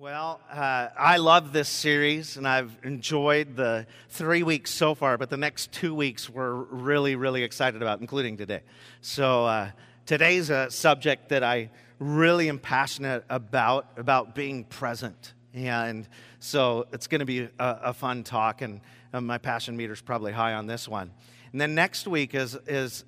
Well, I love this series, and I've enjoyed the 3 weeks so far, but the next 2 weeks we're really, really excited about, including today. So today's a subject that I really am passionate about being present. And so it's going to be a fun talk, and my passion meter's probably high on this one. And then next week is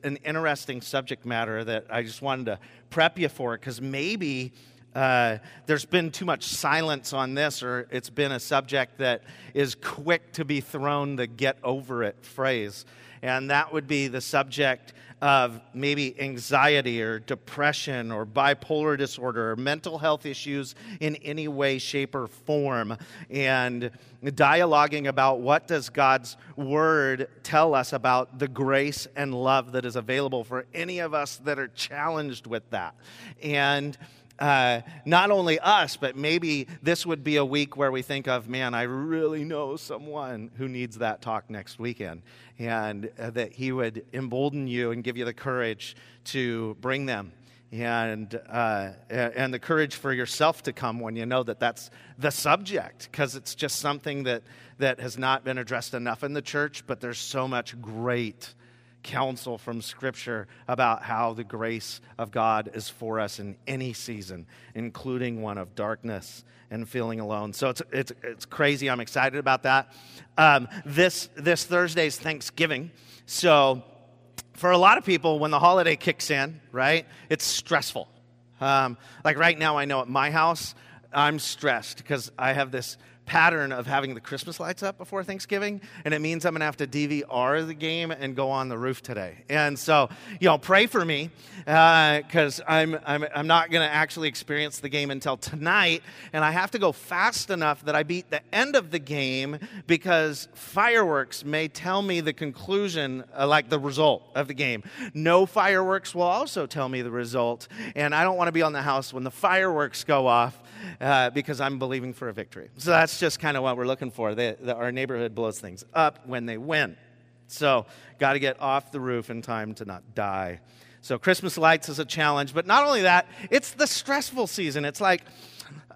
an interesting subject matter that I just wanted to prep you for, because maybe there's been too much silence on this, or it's been a subject that is quick to be thrown the get over it phrase. And that would be the subject of maybe anxiety or depression or bipolar disorder or mental health issues in any way, shape, or form. And dialoguing about what does God's Word tell us about the grace and love that is available for any of us that are challenged with that. And not only us, but maybe this would be a week where we think of, man, I really know someone who needs that talk next weekend, and that he would embolden you and give you the courage to bring them, and the courage for yourself to come when you know that that's the subject, because it's just something that has not been addressed enough in the church, but there's so much great counsel from Scripture about how the grace of God is for us in any season, including one of darkness and feeling alone. So it's crazy. I'm excited about that. This Thursday's Thanksgiving. So for a lot of people, when the holiday kicks in, right, it's stressful. Like right now, I know at my house, I'm stressed because I have this pattern of having the Christmas lights up before Thanksgiving, and it means I'm going to have to DVR the game and go on the roof today. And so, pray for me, because I'm not going to actually experience the game until tonight, and I have to go fast enough that I beat the end of the game, because fireworks may tell me the conclusion, like the result of the game. No fireworks will also tell me the result, and I don't want to be on the house when the fireworks go off, because I'm believing for a victory. So that's just kind of what we're looking for. Our neighborhood blows things up when they win. So got to get off the roof in time to not die. So Christmas lights is a challenge. But not only that, it's the stressful season. It's like,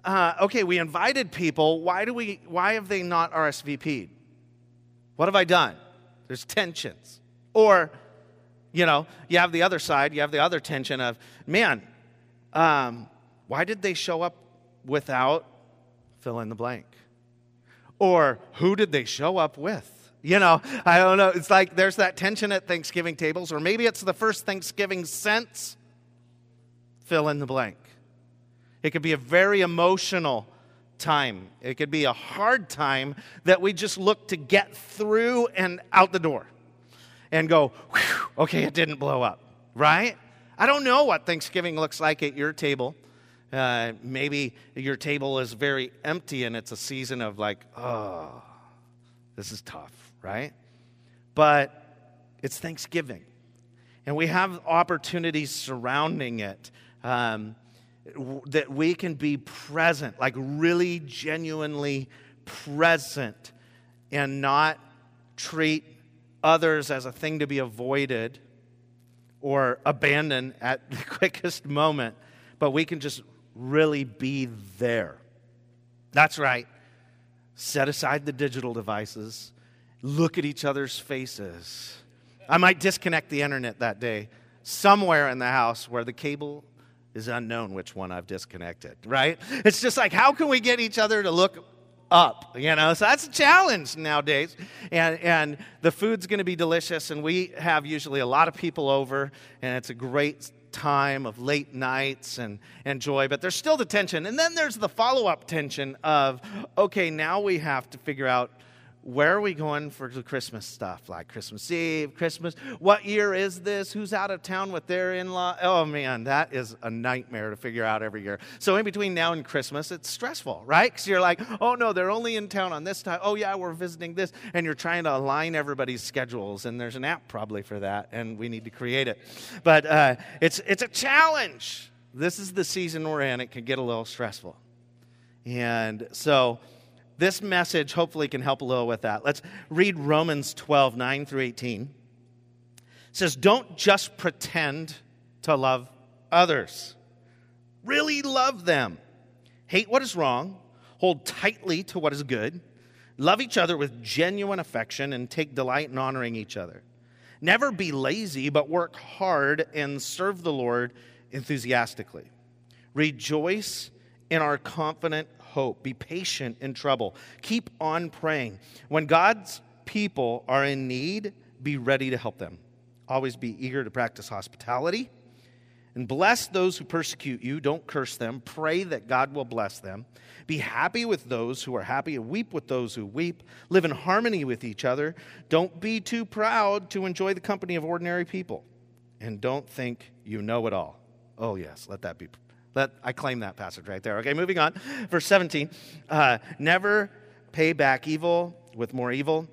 okay, we invited people. Why have they not RSVP'd? What have I done? There's tensions. Or, you have the other side. You have the other tension of, man, why did they show up without fill in the blank? Or who did they show up with? I don't know. It's like there's that tension at Thanksgiving tables, or maybe it's the first Thanksgiving since fill in the blank. It could be a very emotional time. It could be a hard time that we just look to get through and out the door and go, okay, it didn't blow up, right? I don't know what Thanksgiving looks like at your table. Maybe your table is very empty, and it's a season of like, oh, this is tough, right? But it's Thanksgiving, and we have opportunities surrounding it that we can be present, like really genuinely present, and not treat others as a thing to be avoided or abandoned at the quickest moment, but we can just really be there. That's right. Set aside the digital devices. Look at each other's faces. I might disconnect the internet that day somewhere in the house where the cable is unknown which one I've disconnected, right? It's just like, how can we get each other to look up, So that's a challenge nowadays. And the food's going to be delicious, and we have usually a lot of people over, and it's a great time of late nights and joy, but there's still the tension. And then there's the follow-up tension of, okay, now we have to figure out where are we going for the Christmas stuff, like Christmas Eve, Christmas, what year is this, who's out of town with their in-law? Oh, man, that is a nightmare to figure out every year. So in between now and Christmas, it's stressful, right? Because you're like, oh, no, they're only in town on this time. Oh, yeah, we're visiting this. And you're trying to align everybody's schedules, and there's an app probably for that, and we need to create it. But it's a challenge. This is the season we're in. It can get a little stressful. And so this message hopefully can help a little with that. Let's read Romans 12, 9 through 18. It says, don't just pretend to love others. Really love them. Hate what is wrong. Hold tightly to what is good. Love each other with genuine affection and take delight in honoring each other. Never be lazy, but work hard and serve the Lord enthusiastically. Rejoice in our confident hope. Be patient in trouble. Keep on praying. When God's people are in need, be ready to help them. Always be eager to practice hospitality. And bless those who persecute you. Don't curse them. Pray that God will bless them. Be happy with those who are happy and weep with those who weep. Live in harmony with each other. Don't be too proud to enjoy the company of ordinary people. And don't think you know it all. Oh, yes, let that be. I claim that passage right there. Okay, moving on. Verse 17. Never pay back evil with more evil.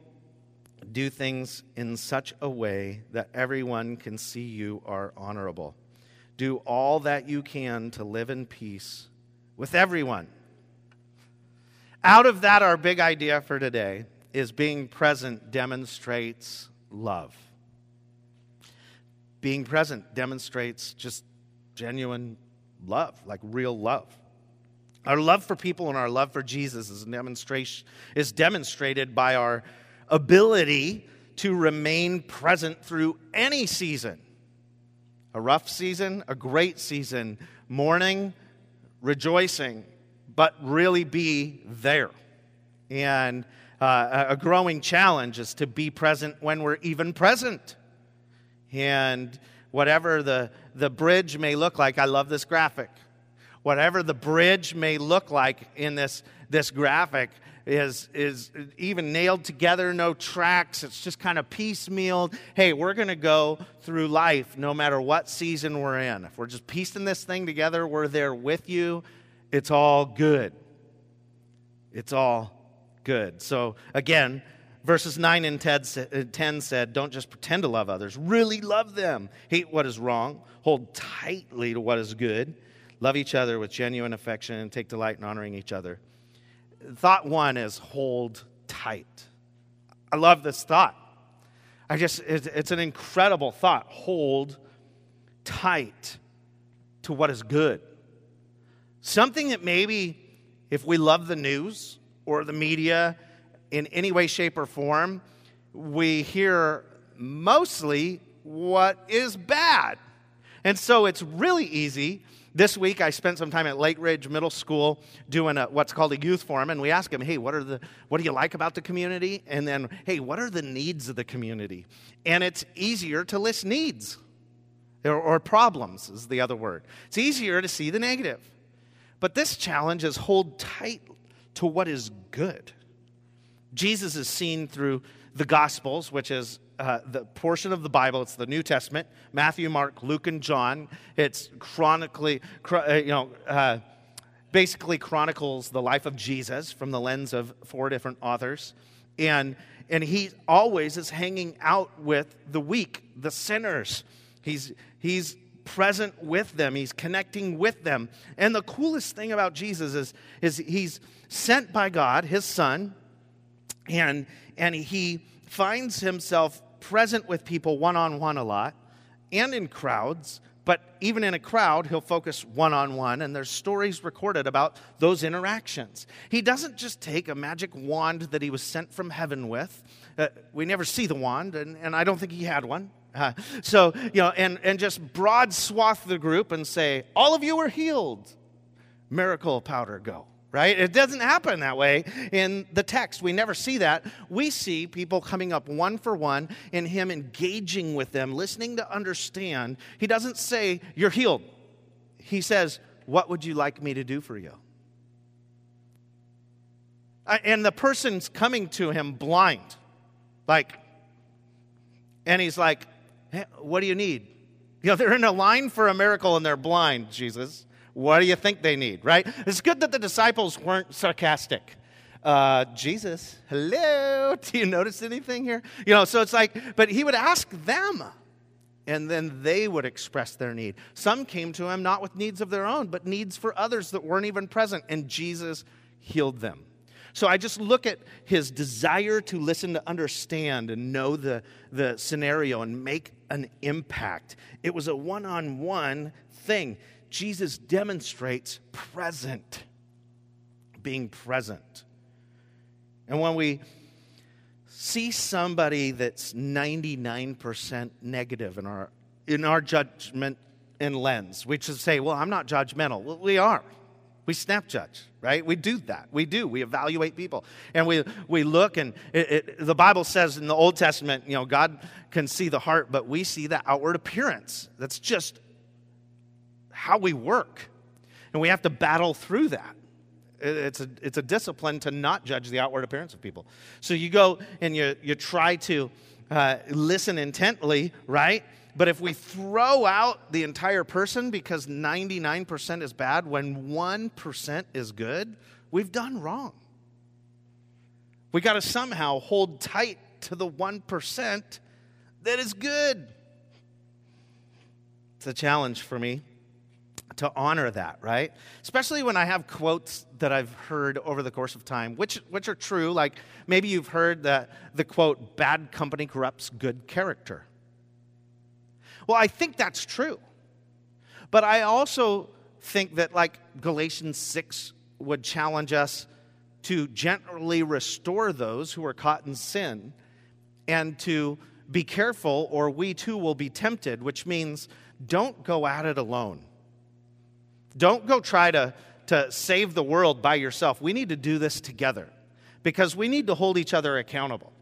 Do things in such a way that everyone can see you are honorable. Do all that you can to live in peace with everyone. Out of that, our big idea for today is being present demonstrates love. Being present demonstrates just genuine love, like real love. Our love for people and our love for Jesus is a demonstration, is demonstrated by our ability to remain present through any season. A rough season, a great season, mourning, rejoicing, but really be there. And a growing challenge is to be present when we're even present. And whatever the bridge may look like, I love this graphic. Whatever the bridge may look like in this graphic is even nailed together, no tracks. It's just kind of piecemealed. Hey, we're going to go through life no matter what season we're in. If we're just piecing this thing together, we're there with you. It's all good. It's all good. So again, verses 9 and 10 said, don't just pretend to love others. Really love them. Hate what is wrong. Hold tightly to what is good. Love each other with genuine affection and take delight in honoring each other. Thought one is hold tight. I love this thought. It's an incredible thought. Hold tight to what is good. Something that maybe if we love the news or the media in any way, shape, or form, we hear mostly what is bad. And so it's really easy. This week, I spent some time at Lake Ridge Middle School doing what's called a youth forum, and we asked them, hey, what do you like about the community? And then, hey, what are the needs of the community? And it's easier to list needs, or problems is the other word. It's easier to see the negative. But this challenge is hold tight to what is good. Jesus is seen through the Gospels, which is the portion of the Bible. It's the New Testament: Matthew, Mark, Luke, and John. It's basically chronicles the life of Jesus from the lens of 4 different authors, and he always is hanging out with the weak, the sinners. He's present with them. He's connecting with them. And the coolest thing about Jesus is he's sent by God, His Son, and he finds himself present with people one-on-one a lot and in crowds, but even in a crowd, he'll focus one-on-one, and there's stories recorded about those interactions. He doesn't just take a magic wand that he was sent from heaven with. We never see the wand, and I don't think he had one. So just broad swath the group and say, all of you are healed. Miracle powder, go. Right? It doesn't happen that way in the text. We never see that. We see people coming up one for one and him engaging with them, listening to understand. He doesn't say, you're healed. He says, what would you like me to do for you? And the person's coming to him blind. And he's like, hey, what do you need? They're in a line for a miracle and they're blind, Jesus. What do you think they need, right? It's good that the disciples weren't sarcastic. Jesus, hello? Do you notice anything here? But he would ask them, and then they would express their need. Some came to him not with needs of their own, but needs for others that weren't even present, and Jesus healed them. So I just look at his desire to listen, to understand, and know the scenario and make an impact. It was a one-on-one thing. Jesus demonstrates present being present. And when we see somebody that's 99% negative in our judgment and lens, which is say, well, I'm not judgmental. Well, we are. We snap judge, right? We do that. We do. We evaluate people. And we look, and the Bible says in the Old Testament, you know, God can see the heart, but we see the outward appearance. That's just how we work. And we have to battle through that. It's a discipline to not judge the outward appearance of people. So you go and you try to listen intently, right? But if we throw out the entire person because 99% is bad when 1% is good, we've done wrong. We got to somehow hold tight to the 1% that is good. It's a challenge for me to honor that, right? Especially when I have quotes that I've heard over the course of time, which are true. Like maybe you've heard the quote, "Bad company corrupts good character." Well, I think that's true. But I also think that like Galatians 6 would challenge us to gently restore those who are caught in sin and to be careful or we too will be tempted, which means don't go at it alone. Don't go try to save the world by yourself. We need to do this together because we need to hold each other accountable.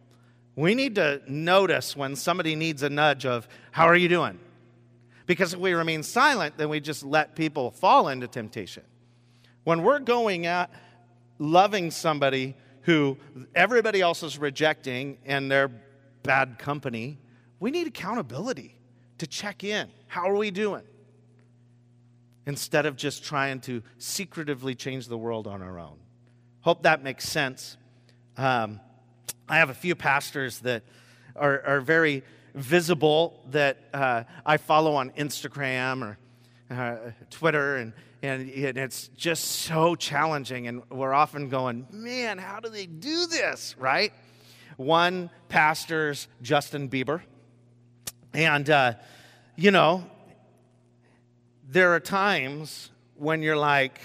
We need to notice when somebody needs a nudge of, how are you doing? Because if we remain silent, then we just let people fall into temptation. When we're going at loving somebody who everybody else is rejecting and they're bad company, we need accountability to check in. How are we doing? Instead of just trying to secretively change the world on our own. Hope that makes sense. I have a few pastors that are very visible that I follow on Instagram or Twitter, and it's just so challenging. And we're often going, man, how do they do this, right? One pastor's Justin Bieber. And, you know, there are times when you're like,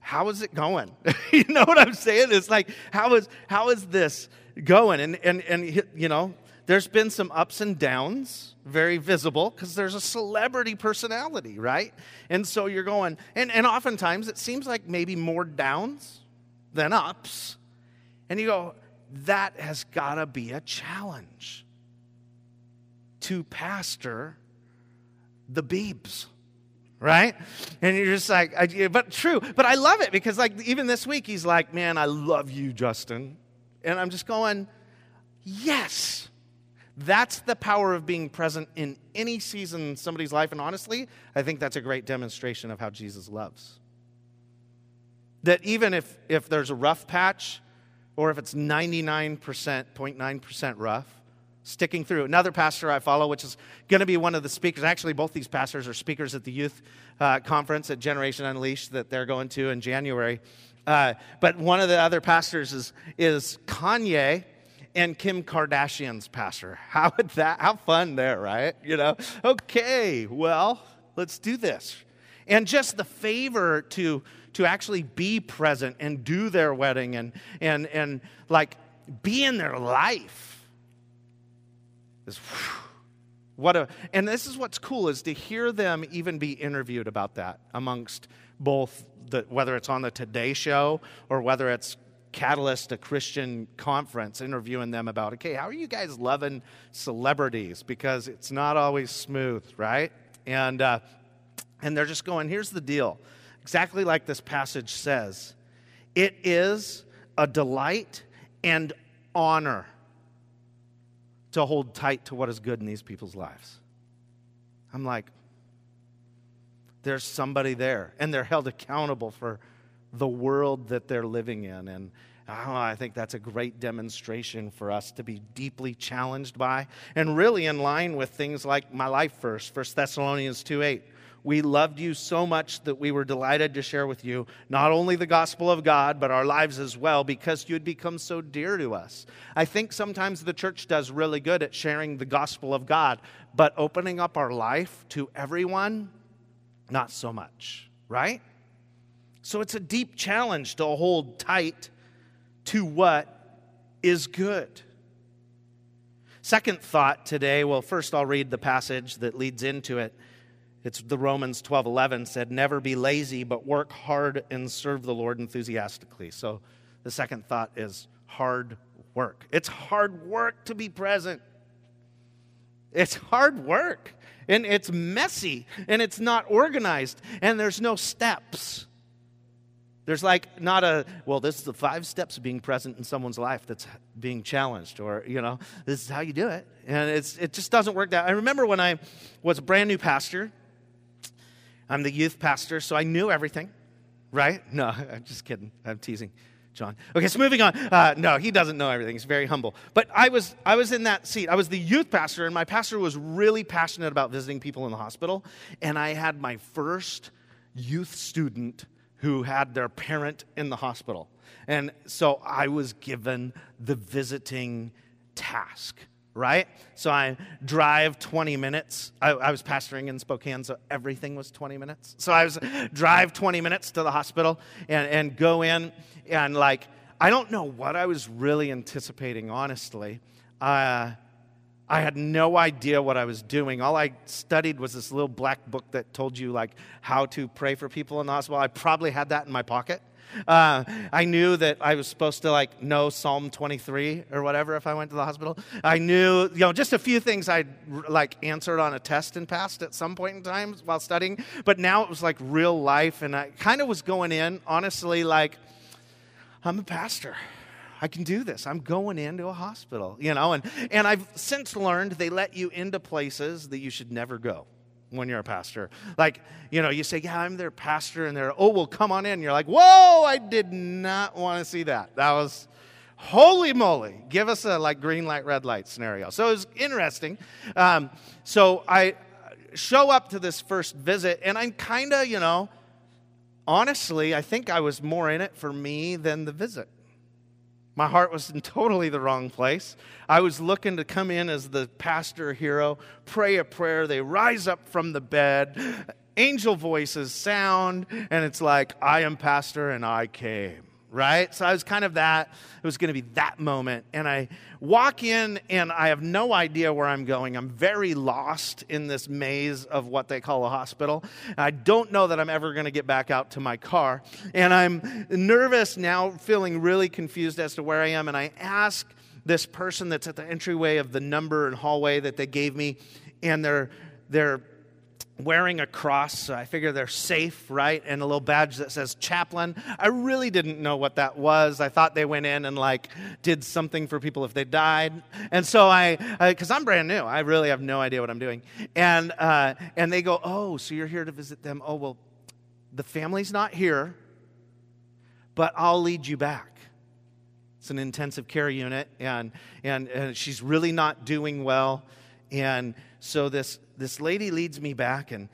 how is it going? You know what I'm saying? It's like, how is this going? And you know, there's been some ups and downs, very visible, because there's a celebrity personality, right? And so you're going, and oftentimes it seems like maybe more downs than ups. And you go, that has got to be a challenge to pastor the Biebs. Right? And you're just like, but true. But I love it because like even this week, he's like, man, I love you, Justin. And I'm just going, yes, that's the power of being present in any season in somebody's life. And honestly, I think that's a great demonstration of how Jesus loves. That even if there's a rough patch or if it's 99.9% rough, sticking through. Another pastor I follow, which is going to be one of the speakers. Actually, both these pastors are speakers at the youth conference at Generation Unleashed that they're going to in January. But one of the other pastors is Kanye and Kim Kardashian's pastor. How fun there, right? You know, okay, well, let's do this. And just the favor to actually be present and do their wedding and like be in their life. And this is what's cool is to hear them even be interviewed about that amongst both whether it's on the Today Show or whether it's Catalyst, a Christian conference, interviewing them about, okay, how are you guys loving celebrities? Because it's not always smooth, right? And they're just going, here's the deal. Exactly like this passage says, it is a delight and honor to hold tight to what is good in these people's lives. I'm like, there's somebody there, and they're held accountable for the world that they're living in. And I think that's a great demonstration for us to be deeply challenged by, and really in line with things like my life first, 1 Thessalonians 2:8. We loved you so much that we were delighted to share with you not only the gospel of God, but our lives as well, because you had become so dear to us. I think sometimes the church does really good at sharing the gospel of God, but opening up our life to everyone, not so much, right? So it's a deep challenge to hold tight to what is good. Second thought today, well, first I'll read the passage that leads into it. It's the Romans 12:11 said, never be lazy, but work hard and serve the Lord enthusiastically. So the second thought is hard work. It's hard work to be present. It's hard work, and it's messy, and it's not organized, and there's no steps. There's like not a, well, this is the 5 steps of being present in someone's life that's being challenged, or, you know, this is how you do it. And it just doesn't work that. I remember when I was a brand new pastor, I'm the youth pastor, so I knew everything, right? No, I'm just kidding. I'm teasing John. Okay, so moving on. No, he doesn't know everything. He's very humble. But I was in that seat. I was the youth pastor, and my pastor was really passionate about visiting people in the hospital. And I had my first youth student who had their parent in the hospital. And so I was given the visiting task, right? So I drive 20 minutes. I was pastoring in Spokane, so everything was 20 minutes. So I was drive 20 minutes to the hospital and go in and, like, I don't know what I was really anticipating, honestly. I had no idea what I was doing. All I studied was this little black book that told you, like, how to pray for people in the hospital. I probably had that in my pocket. I knew that I was supposed to, like, know Psalm 23 or whatever if I went to the hospital. I knew, you know, just a few things I'd, like, answered on a test and passed at some point in time while studying. But now it was, like, real life, and I kind of was going in, honestly, like, I'm a pastor. I can do this. I'm going into a hospital, you know. And I've since learned they let you into places that you should never go when you're a pastor. Like, you know, you say, yeah, I'm their pastor. And they're, oh, well, come on in. And you're like, whoa, I did not want to see that. That was, holy moly. Give us a, like, green light, red light scenario. So it was interesting. So I show up to this first visit. And I'm kind of, you know, honestly, I think I was more in it for me than the visit. My heart was in totally the wrong place. I was looking to come in as the pastor hero, pray a prayer. They rise up from the bed. Angel voices sound, and it's like, I am pastor and I came, right? So I was kind of that. It was going to be that moment. And I walk in, and I have no idea where I'm going. I'm very lost in this maze of what they call a hospital. I don't know that I'm ever going to get back out to my car. And I'm nervous now, feeling really confused as to where I am. And I ask this person that's at the entryway of the number and hallway that they gave me, and they're wearing a cross, so I figure they're safe, right? And a little badge that says chaplain. I really didn't know what that was. I thought they went in and, like, did something for people if they died. And so because I'm brand new, I really have no idea what I'm doing. And they go, oh, so you're here to visit them. Oh, well, the family's not here, but I'll lead you back. It's an intensive care unit, and she's really not doing well. And so this lady leads me back and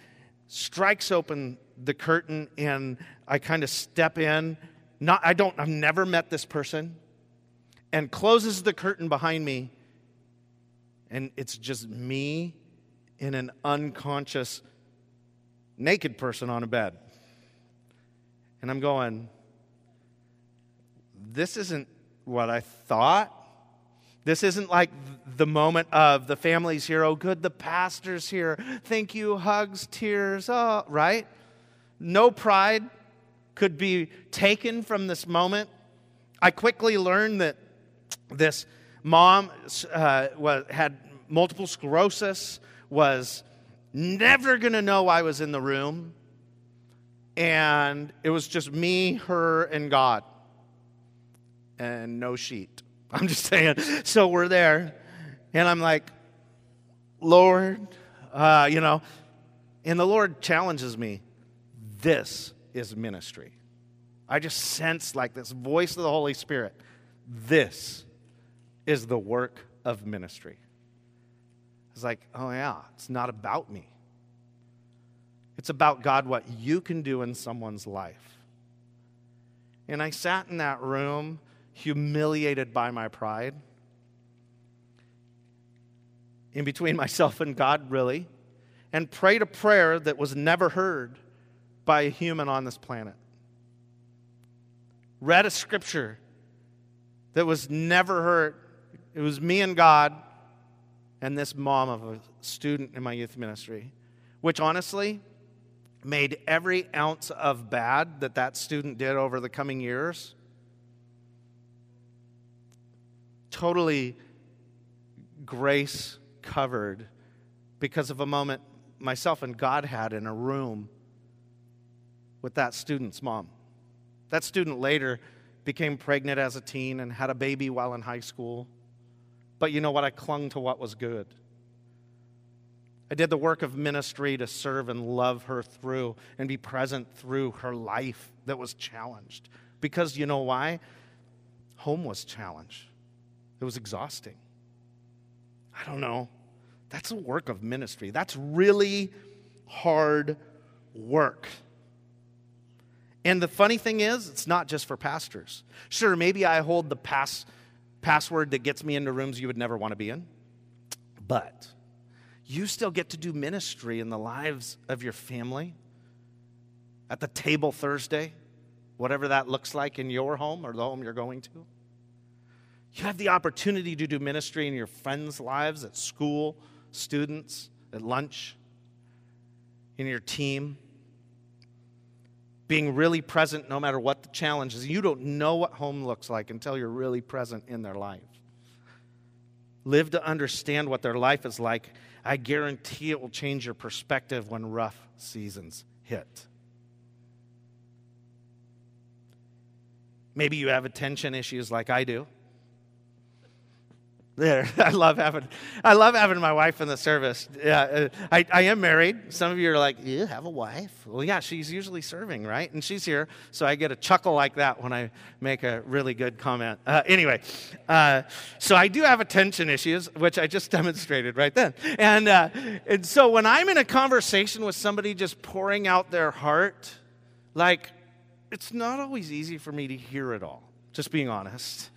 strikes open the curtain, and I kind of step in. I've never met this person, and closes the curtain behind me, and it's just me and an unconscious naked person on a bed. And I'm going, this isn't what I thought. This isn't like the moment of the family's here, oh good, the pastor's here, thank you, hugs, tears, oh, right? No pride could be taken from this moment. I quickly learned that this mom had multiple sclerosis, was never going to know I was in the room, and it was just me, her, and God, and no sheet. I'm just saying. So we're there, and I'm like, Lord, you know, and the Lord challenges me. This is ministry. I just sense, like, this voice of the Holy Spirit. This is the work of ministry. I was like, oh yeah, it's not about me. It's about God, what you can do in someone's life. And I sat in that room, humiliated by my pride, in between myself and God, really, and prayed a prayer that was never heard by a human on this planet. read a scripture that was never heard. It was me and God and this mom of a student in my youth ministry, which honestly made every ounce of bad that student did over the coming years totally grace covered because of a moment myself and God had in a room with that student's mom. That student later became pregnant as a teen and had a baby while in high school. But you know what? I clung to what was good. I did the work of ministry to serve and love her through and be present through her life that was challenged. Because you know why? Home was challenged. It was exhausting. I don't know. That's the work of ministry. That's really hard work. And the funny thing is, it's not just for pastors. Sure, maybe I hold the password that gets me into rooms you would never want to be in, but you still get to do ministry in the lives of your family, at the table Thursday, whatever that looks like in your home or the home you're going to. You have the opportunity to do ministry in your friends' lives, at school, students, at lunch, in your team. Being really present no matter what the challenge is. You don't know what home looks like until you're really present in their life. Live to understand what their life is like. I guarantee it will change your perspective when rough seasons hit. Maybe you have attention issues like I do. There, I love having my wife in the service. Yeah, I am married. Some of you are like, you have a wife? Well, yeah, she's usually serving, right? And she's here, so I get a chuckle like that when I make a really good comment. So I do have attention issues, which I just demonstrated right then. And so when I'm in a conversation with somebody just pouring out their heart, like, it's not always easy for me to hear it all, just being honest.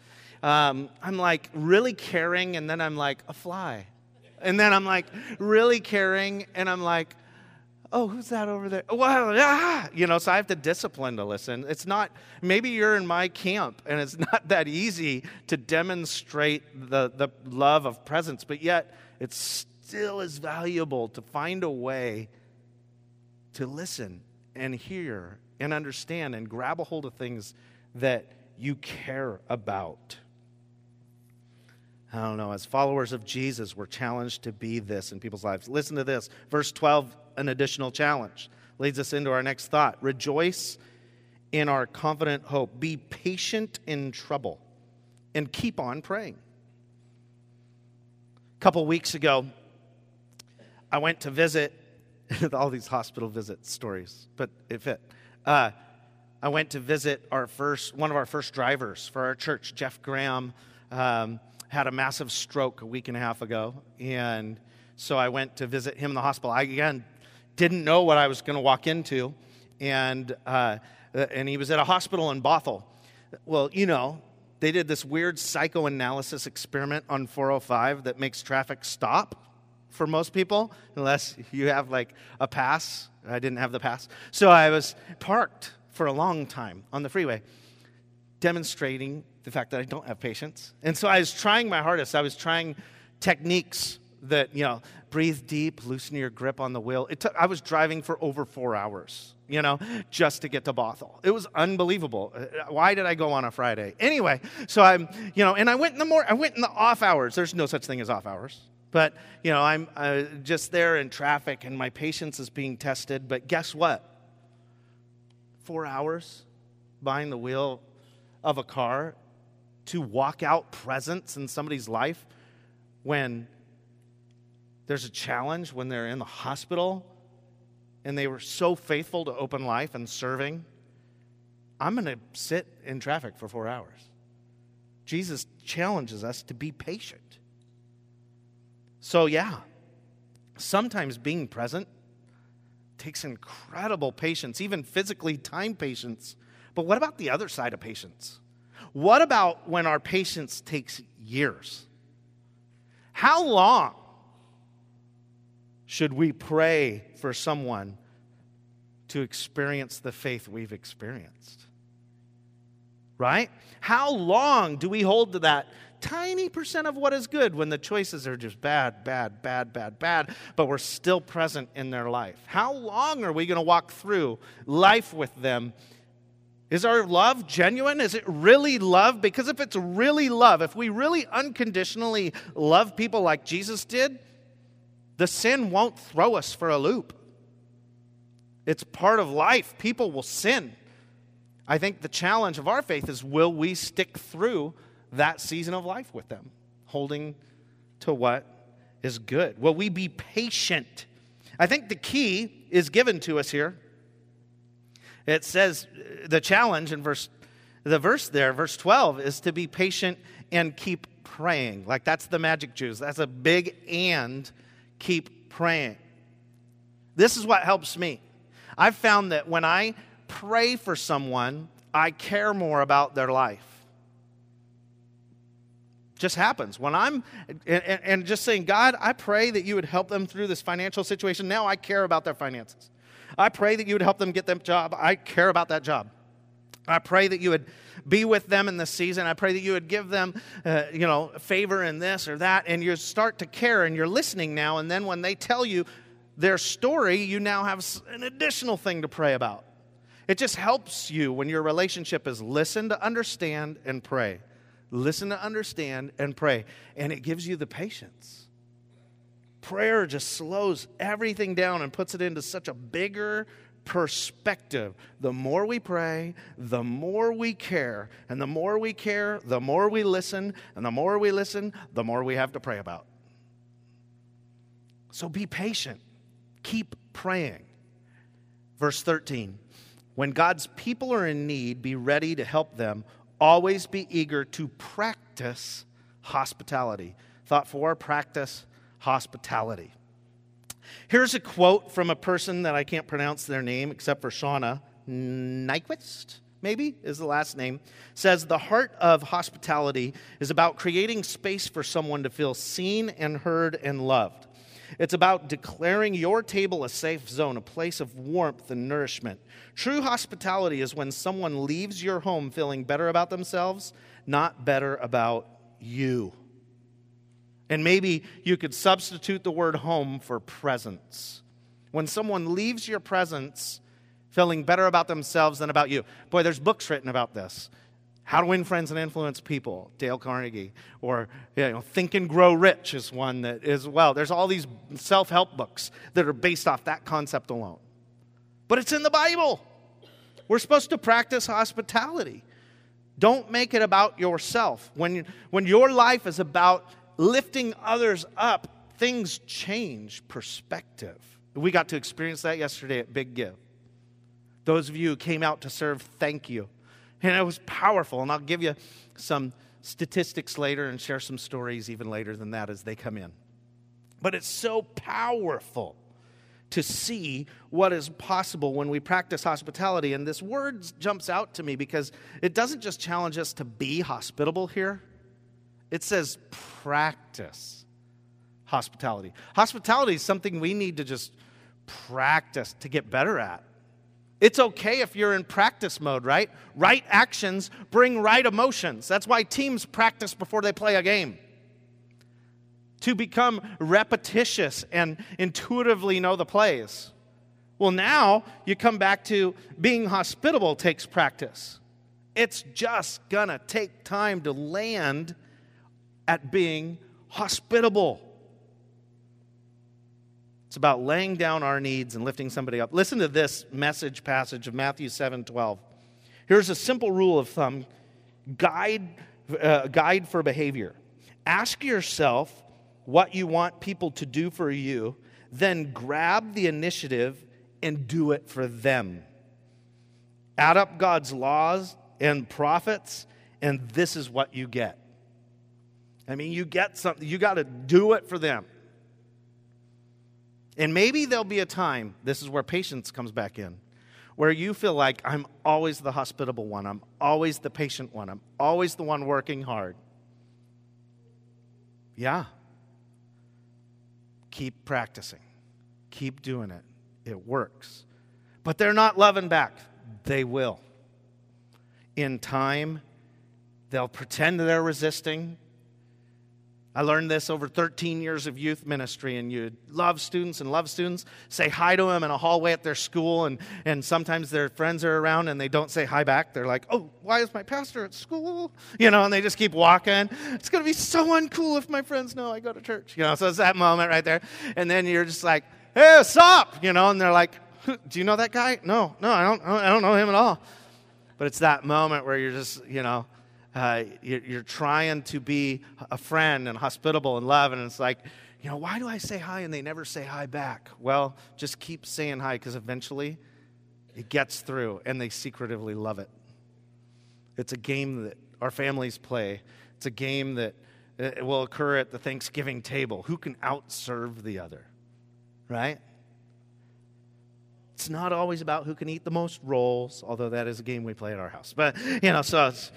I'm like really caring, and then I'm like a fly. And then I'm like really caring, and I'm like, oh, who's that over there? Well, so I have to discipline to listen. It's not, maybe you're in my camp, and it's not that easy to demonstrate the love of presence, but yet it still is valuable to find a way to listen and hear and understand and grab a hold of things that you care about. I don't know, as followers of Jesus, we're challenged to be this in people's lives. Listen to this, verse 12, an additional challenge, leads us into our next thought. Rejoice in our confident hope. Be patient in trouble and keep on praying. A couple weeks ago, I went to visit, all these hospital visit stories, but it fit. I went to visit one of our first drivers for our church, Jeff Graham. Had a massive stroke a week and a half ago, and so I went to visit him in the hospital. I, again, didn't know what I was going to walk into, and he was at a hospital in Bothell. Well, you know, they did this weird psychoanalysis experiment on 405 that makes traffic stop for most people, unless you have, like, a pass. I didn't have the pass. So I was parked for a long time on the freeway, demonstrating the fact that I don't have patience. And so I was trying my hardest. I was trying techniques that, you know, breathe deep, loosen your grip on the wheel. I was driving for over 4 hours, you know, just to get to Bothell. It was unbelievable. Why did I go on a Friday? Anyway, so I went in the morning. I went in the off hours. There's no such thing as off hours. But, you know, I'm just there in traffic, and my patience is being tested. But guess what? 4 hours behind the wheel of a car to walk out presence in somebody's life when there's a challenge, when they're in the hospital, and they were so faithful to open life and serving. I'm going to sit in traffic for 4 hours. Jesus challenges us to be patient. So, yeah, sometimes being present takes incredible patience, even physically time patience. But what about the other side of patience? What about when our patience takes years? How long should we pray for someone to experience the faith we've experienced? right? How long do we hold to that tiny percent of what is good when the choices are just bad, bad, bad, bad, bad, but we're still present in their life? How long are we going to walk through life with them? Is our love genuine? Is it really love? Because if it's really love, if we really unconditionally love people like Jesus did, the sin won't throw us for a loop. It's part of life. People will sin. I think the challenge of our faith is, will we stick through that season of life with them, holding to what is good? Will we be patient? I think the key is given to us here. It says the challenge in verse 12, is to be patient and keep praying. Like, that's the magic juice. That's a big "and" keep praying. This is what helps me. I've found that when I pray for someone, I care more about their life. Just happens. When I'm, and just saying, God, I pray that you would help them through this financial situation. Now I care about their finances. I pray that you would help them get that job. I care about that job. I pray that you would be with them in this season. I pray that you would give them, favor in this or that. And you start to care, and you're listening now. And then when they tell you their story, you now have an additional thing to pray about. It just helps you when your relationship is listen to understand and pray. Listen to understand and pray. And it gives you the patience. Prayer just slows everything down and puts it into such a bigger perspective. The more we pray, the more we care. And the more we care, the more we listen. And the more we listen, the more we have to pray about. So be patient. Keep praying. Verse 13. When God's people are in need, be ready to help them. Always be eager to practice hospitality. Thought for, practice hospitality. Here's a quote from a person that I can't pronounce their name except for Shauna Nyquist, maybe is the last name. It says, the heart of hospitality is about creating space for someone to feel seen and heard and loved. It's about declaring your table a safe zone, a place of warmth and nourishment. True hospitality is when someone leaves your home feeling better about themselves, not better about you. And maybe you could substitute the word home for presence. When someone leaves your presence feeling better about themselves than about you. Boy, there's books written about this. How to Win Friends and Influence People, Dale Carnegie, or Think and Grow Rich is one that is, well, there's all these self-help books that are based off that concept alone. But it's in the Bible. We're supposed to practice hospitality. Don't make it about yourself. When your life is about lifting others up, things change perspective. We got to experience that yesterday at Big Give. Those of you who came out to serve, thank you. And it was powerful, and I'll give you some statistics later and share some stories even later than that as they come in. But it's so powerful to see what is possible when we practice hospitality. And this word jumps out to me because it doesn't just challenge us to be hospitable here. It says practice hospitality. Hospitality is something we need to just practice to get better at. It's okay if you're in practice mode, right? Right actions bring right emotions. That's why teams practice before they play a game. To become repetitious and intuitively know the plays. Well, now you come back to being hospitable takes practice. It's just gonna take time to land at being hospitable. It's about laying down our needs and lifting somebody up. Listen to this message passage of Matthew 7:12. Here's a simple rule of thumb, guide for behavior. Ask yourself what you want people to do for you, then grab the initiative and do it for them. Add up God's laws and prophets, and this is what you get. I mean, you get something. You got to do it for them. And maybe there'll be a time, this is where patience comes back in, where you feel like I'm always the hospitable one. I'm always the patient one. I'm always the one working hard. Yeah. Keep practicing. Keep doing it. It works. But they're not loving back. They will. In time They'll pretend they're resisting. I learned this over 13 years of youth ministry, and you'd love students and love students, say hi to them in a hallway at their school, and sometimes their friends are around and they don't say hi back. They're like, oh, why is my pastor at school? You know, and they just keep walking. It's going to be so uncool if my friends know I go to church. You know, so it's that moment right there. And then you're just like, hey, what's up? You know, and they're like, do you know that guy? No, I don't know him at all. But it's that moment where you're just, you know, you're trying to be a friend and hospitable and love, and it's like, you know, why do I say hi and they never say hi back? Well, just keep saying hi, because eventually it gets through and they secretively love it. It's a game that our families play. It's a game that it will occur at the Thanksgiving table. Who can outserve the other, right? It's not always about who can eat the most rolls, although that is a game we play at our house. But, you know, so it's,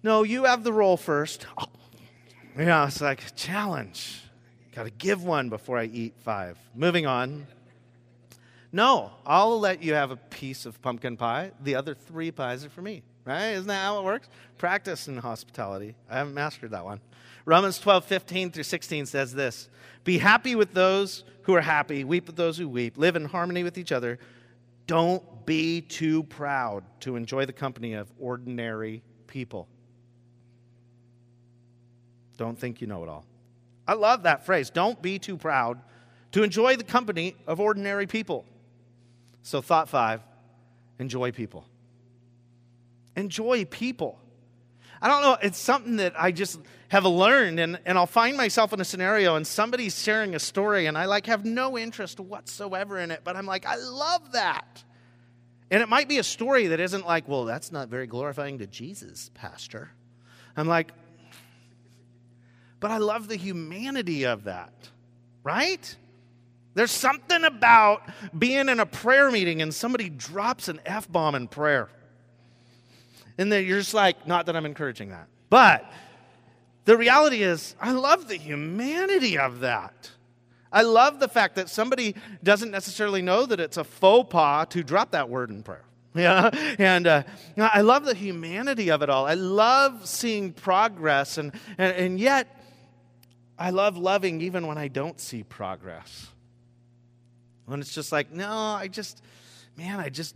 no, you have the roll first. Oh. You know, it's like a challenge. Got to give one before I eat five. Moving on. No, I'll let you have a piece of pumpkin pie. The other three pies are for me, right? Isn't that how it works? Practice in hospitality. I haven't mastered that one. Romans 12:15-16 says this. Be happy with those who are happy. Weep with those who weep. Live in harmony with each other. Don't be too proud to enjoy the company of ordinary people. Don't think you know it all. I love that phrase. Don't be too proud to enjoy the company of ordinary people. So thought 5, enjoy people. Enjoy people. I don't know. It's something that I just have learned, and I'll find myself in a scenario and somebody's sharing a story and I like have no interest whatsoever in it, but I'm like, I love that. And it might be a story that isn't like, well, that's not very glorifying to Jesus, Pastor. I'm like, but I love the humanity of that, right? There's something about being in a prayer meeting and somebody drops an F-bomb in prayer. And then you're just like, not that I'm encouraging that. But the reality is, I love the humanity of that. I love the fact that somebody doesn't necessarily know that it's a faux pas to drop that word in prayer. Yeah, and I love the humanity of it all. I love seeing progress, and yet I love loving even when I don't see progress. When it's just like, no, I just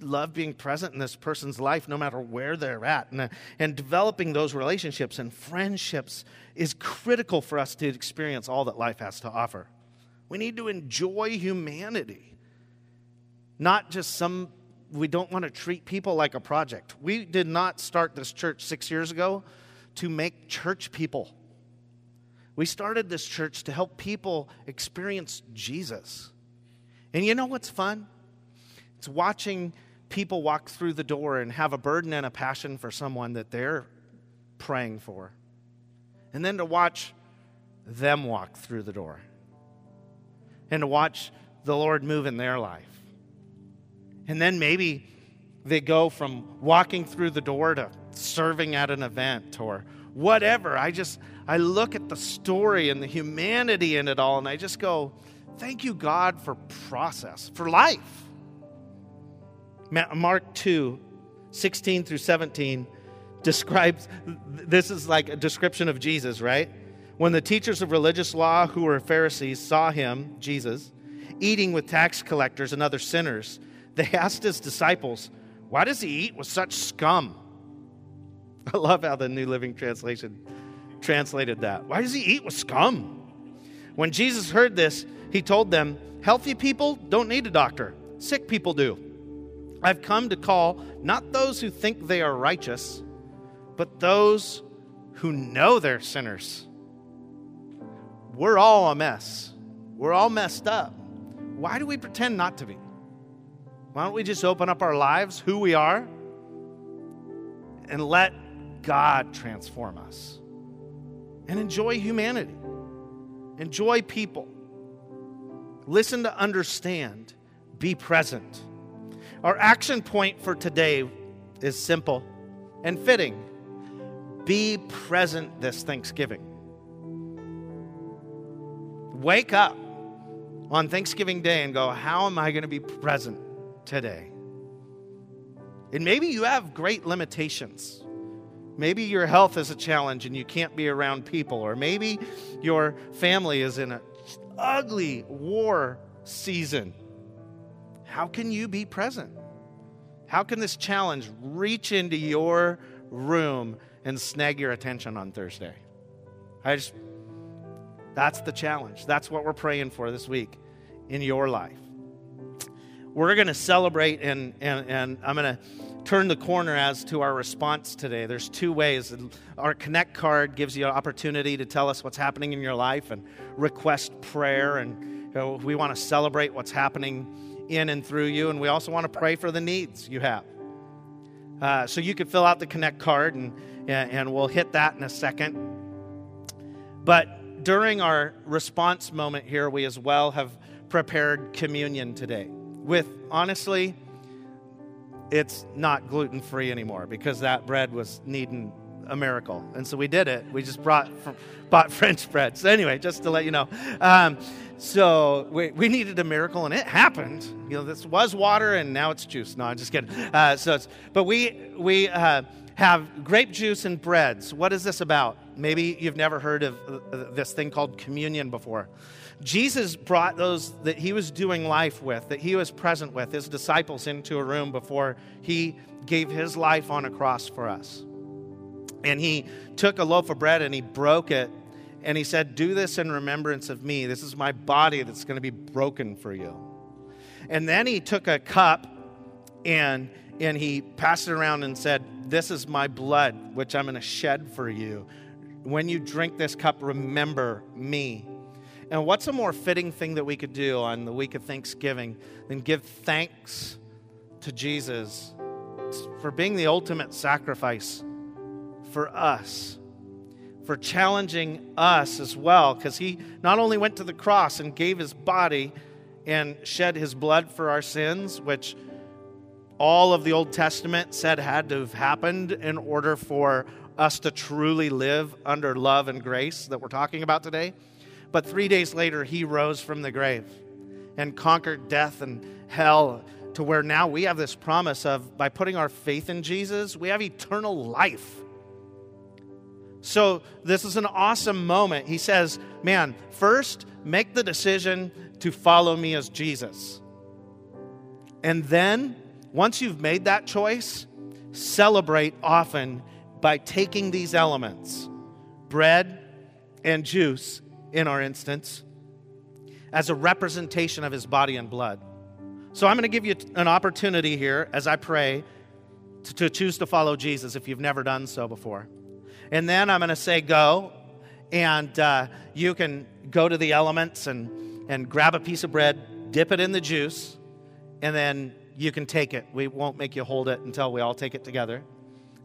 love being present in this person's life no matter where they're at. And developing those relationships and friendships is critical for us to experience all that life has to offer. We need to enjoy humanity, not just some. We don't want to treat people like a project. We did not start this church 6 years ago to make church people. We started this church to help people experience Jesus. And you know what's fun? It's watching people walk through the door and have a burden and a passion for someone that they're praying for. And then to watch them walk through the door. And to watch the Lord move in their life. And then maybe they go from walking through the door to serving at an event or whatever. I look at the story and the humanity in it all, and I just go, thank you, God, for process, for life. Mark 2:16-17 describes, this is like a description of Jesus, right? When the teachers of religious law who were Pharisees saw him, Jesus, eating with tax collectors and other sinners, they asked his disciples, why does he eat with such scum? I love how the New Living Translation translated that. Why does he eat with scum? When Jesus heard this, he told them, healthy people don't need a doctor. Sick people do. I've come to call not those who think they are righteous, but those who know they're sinners. We're all a mess. We're all messed up. Why do we pretend not to be? Why don't we just open up our lives, who we are, and let God transform us and enjoy humanity, enjoy people, listen to understand, be present. Our action point for today is simple and fitting. Be present this Thanksgiving. Wake up on Thanksgiving Day and go, how am I going to be present today? And maybe you have great limitations. Maybe your health is a challenge and you can't be around people. Or maybe your family is in an ugly war season. How can you be present? How can this challenge reach into your room and snag your attention on Thursday? That's the challenge. That's what we're praying for this week in your life. We're going to celebrate, and I'm going to turn the corner as to our response today. There's two ways. Our Connect card gives you an opportunity to tell us what's happening in your life and request prayer. And you know, we want to celebrate what's happening in and through you. And we also want to pray for the needs you have. So you can fill out the Connect card, and we'll hit that in a second. But during our response moment here, we as well have prepared communion today. With, honestly, it's not gluten-free anymore because that bread was needing a miracle. And so we did it. We just bought French bread. So anyway, just to let you know. So we needed a miracle, and it happened. You know, this was water, and now it's juice. No, I'm just kidding. But we have grape juice and breads. What is this about? Maybe you've never heard of this thing called communion before. Jesus brought those that he was doing life with, that he was present with, his disciples into a room before he gave his life on a cross for us. And he took a loaf of bread and he broke it and he said, "Do this in remembrance of me. This is my body that's going to be broken for you." And then he took a cup and he passed it around and said, "This is my blood, which I'm going to shed for you. When you drink this cup, remember me." And what's a more fitting thing that we could do on the week of Thanksgiving than give thanks to Jesus for being the ultimate sacrifice for us, for challenging us as well, because he not only went to the cross and gave his body and shed his blood for our sins, which all of the Old Testament said had to have happened in order for us to truly live under love and grace that we're talking about today. But 3 days later, he rose from the grave and conquered death and hell to where now we have this promise of, by putting our faith in Jesus, we have eternal life. So this is an awesome moment. He says, man, first make the decision to follow me as Jesus. And then, once you've made that choice, celebrate often by taking these elements, bread and juice, in our instance, as a representation of his body and blood. So I'm going to give you an opportunity here as I pray to choose to follow Jesus if you've never done so before. And then I'm going to say go, and you can go to the elements and grab a piece of bread, dip it in the juice, and then you can take it. We won't make you hold it until we all take it together.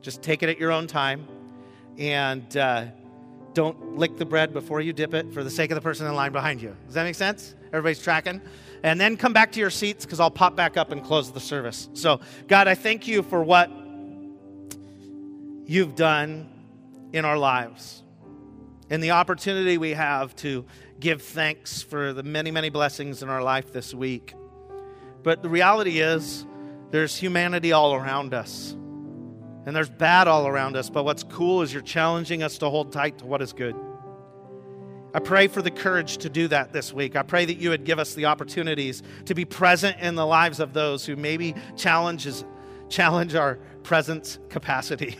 Just take it at your own time, and don't lick the bread before you dip it for the sake of the person in line behind you. Does that make sense? Everybody's tracking? And then come back to your seats because I'll pop back up and close the service. So, God, I thank you for what you've done in our lives and the opportunity we have to give thanks for the many, many blessings in our life this week. But the reality is there's humanity all around us. And there's bad all around us, but what's cool is you're challenging us to hold tight to what is good. I pray for the courage to do that this week. I pray that you would give us the opportunities to be present in the lives of those who maybe challenge our presence capacity.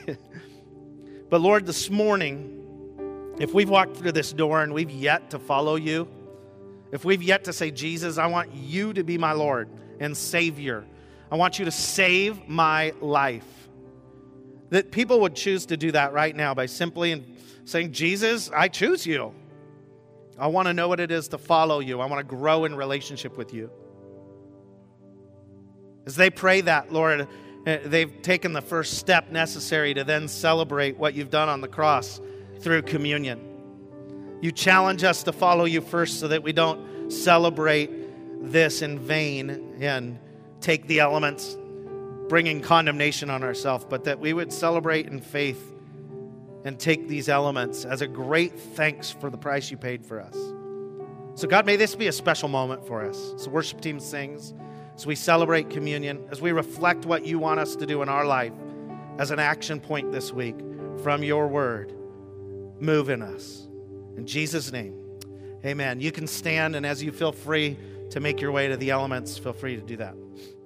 But Lord, this morning, if we've walked through this door and we've yet to follow you, if we've yet to say, Jesus, I want you to be my Lord and Savior. I want you to save my life. That people would choose to do that right now by simply saying, Jesus, I choose you. I want to know what it is to follow you. I want to grow in relationship with you. As they pray that, Lord, they've taken the first step necessary to then celebrate what you've done on the cross through communion. You challenge us to follow you first so that we don't celebrate this in vain and take the elements bringing condemnation on ourselves, but that we would celebrate in faith and take these elements as a great thanks for the price you paid for us. So God, may this be a special moment for us. So worship team sings, as we celebrate communion, as we reflect what you want us to do in our life as an action point this week from your word. Move in us. In Jesus' name, amen. You can stand, and as you feel free to make your way to the elements, feel free to do that.